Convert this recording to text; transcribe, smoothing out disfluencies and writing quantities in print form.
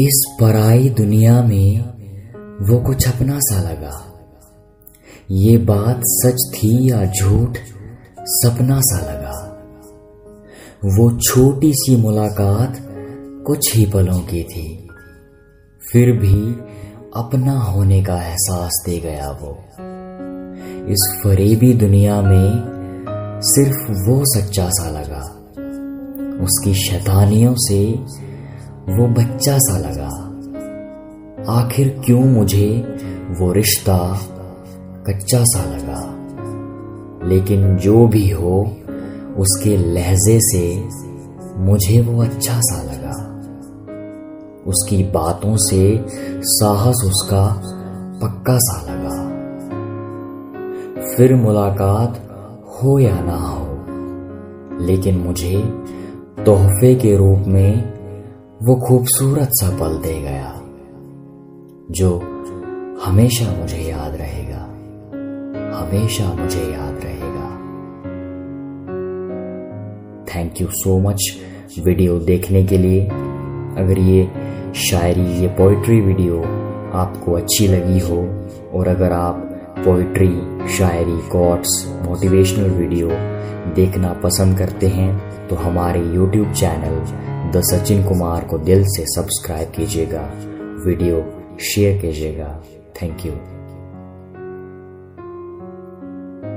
इस पराई दुनिया में वो कुछ अपना सा लगा, ये बात सच थी या झूठ सपना सा लगा। वो छोटी सी मुलाकात कुछ ही पलों की थी, फिर भी अपना होने का एहसास दे गया वो। इस फरेबी दुनिया में सिर्फ वो सच्चा सा लगा, उसकी शैतानियों से वो बच्चा सा लगा। आखिर क्यों मुझे वो रिश्ता कच्चा सा लगा, लेकिन जो भी हो उसके लहजे से मुझे वो अच्छा सा लगा। उसकी बातों से साहस उसका पक्का सा लगा। फिर मुलाकात हो या ना हो, लेकिन मुझे तोहफे के रूप में वो खूबसूरत सा पल दे गया, जो हमेशा मुझे याद रहेगा, हमेशा मुझे याद रहेगा। Thank you so much video देखने के लिए। अगर ये शायरी, ये पोइट्री वीडियो आपको अच्छी लगी हो, और अगर आप पोइट्री, शायरी, कोट्स, मोटिवेशनल वीडियो देखना पसंद करते हैं तो हमारे YouTube channel the Sachin Kumar को दिल से सब्सक्राइब कीजिएगा, वीडियो शेयर कीजिएगा। Thank you.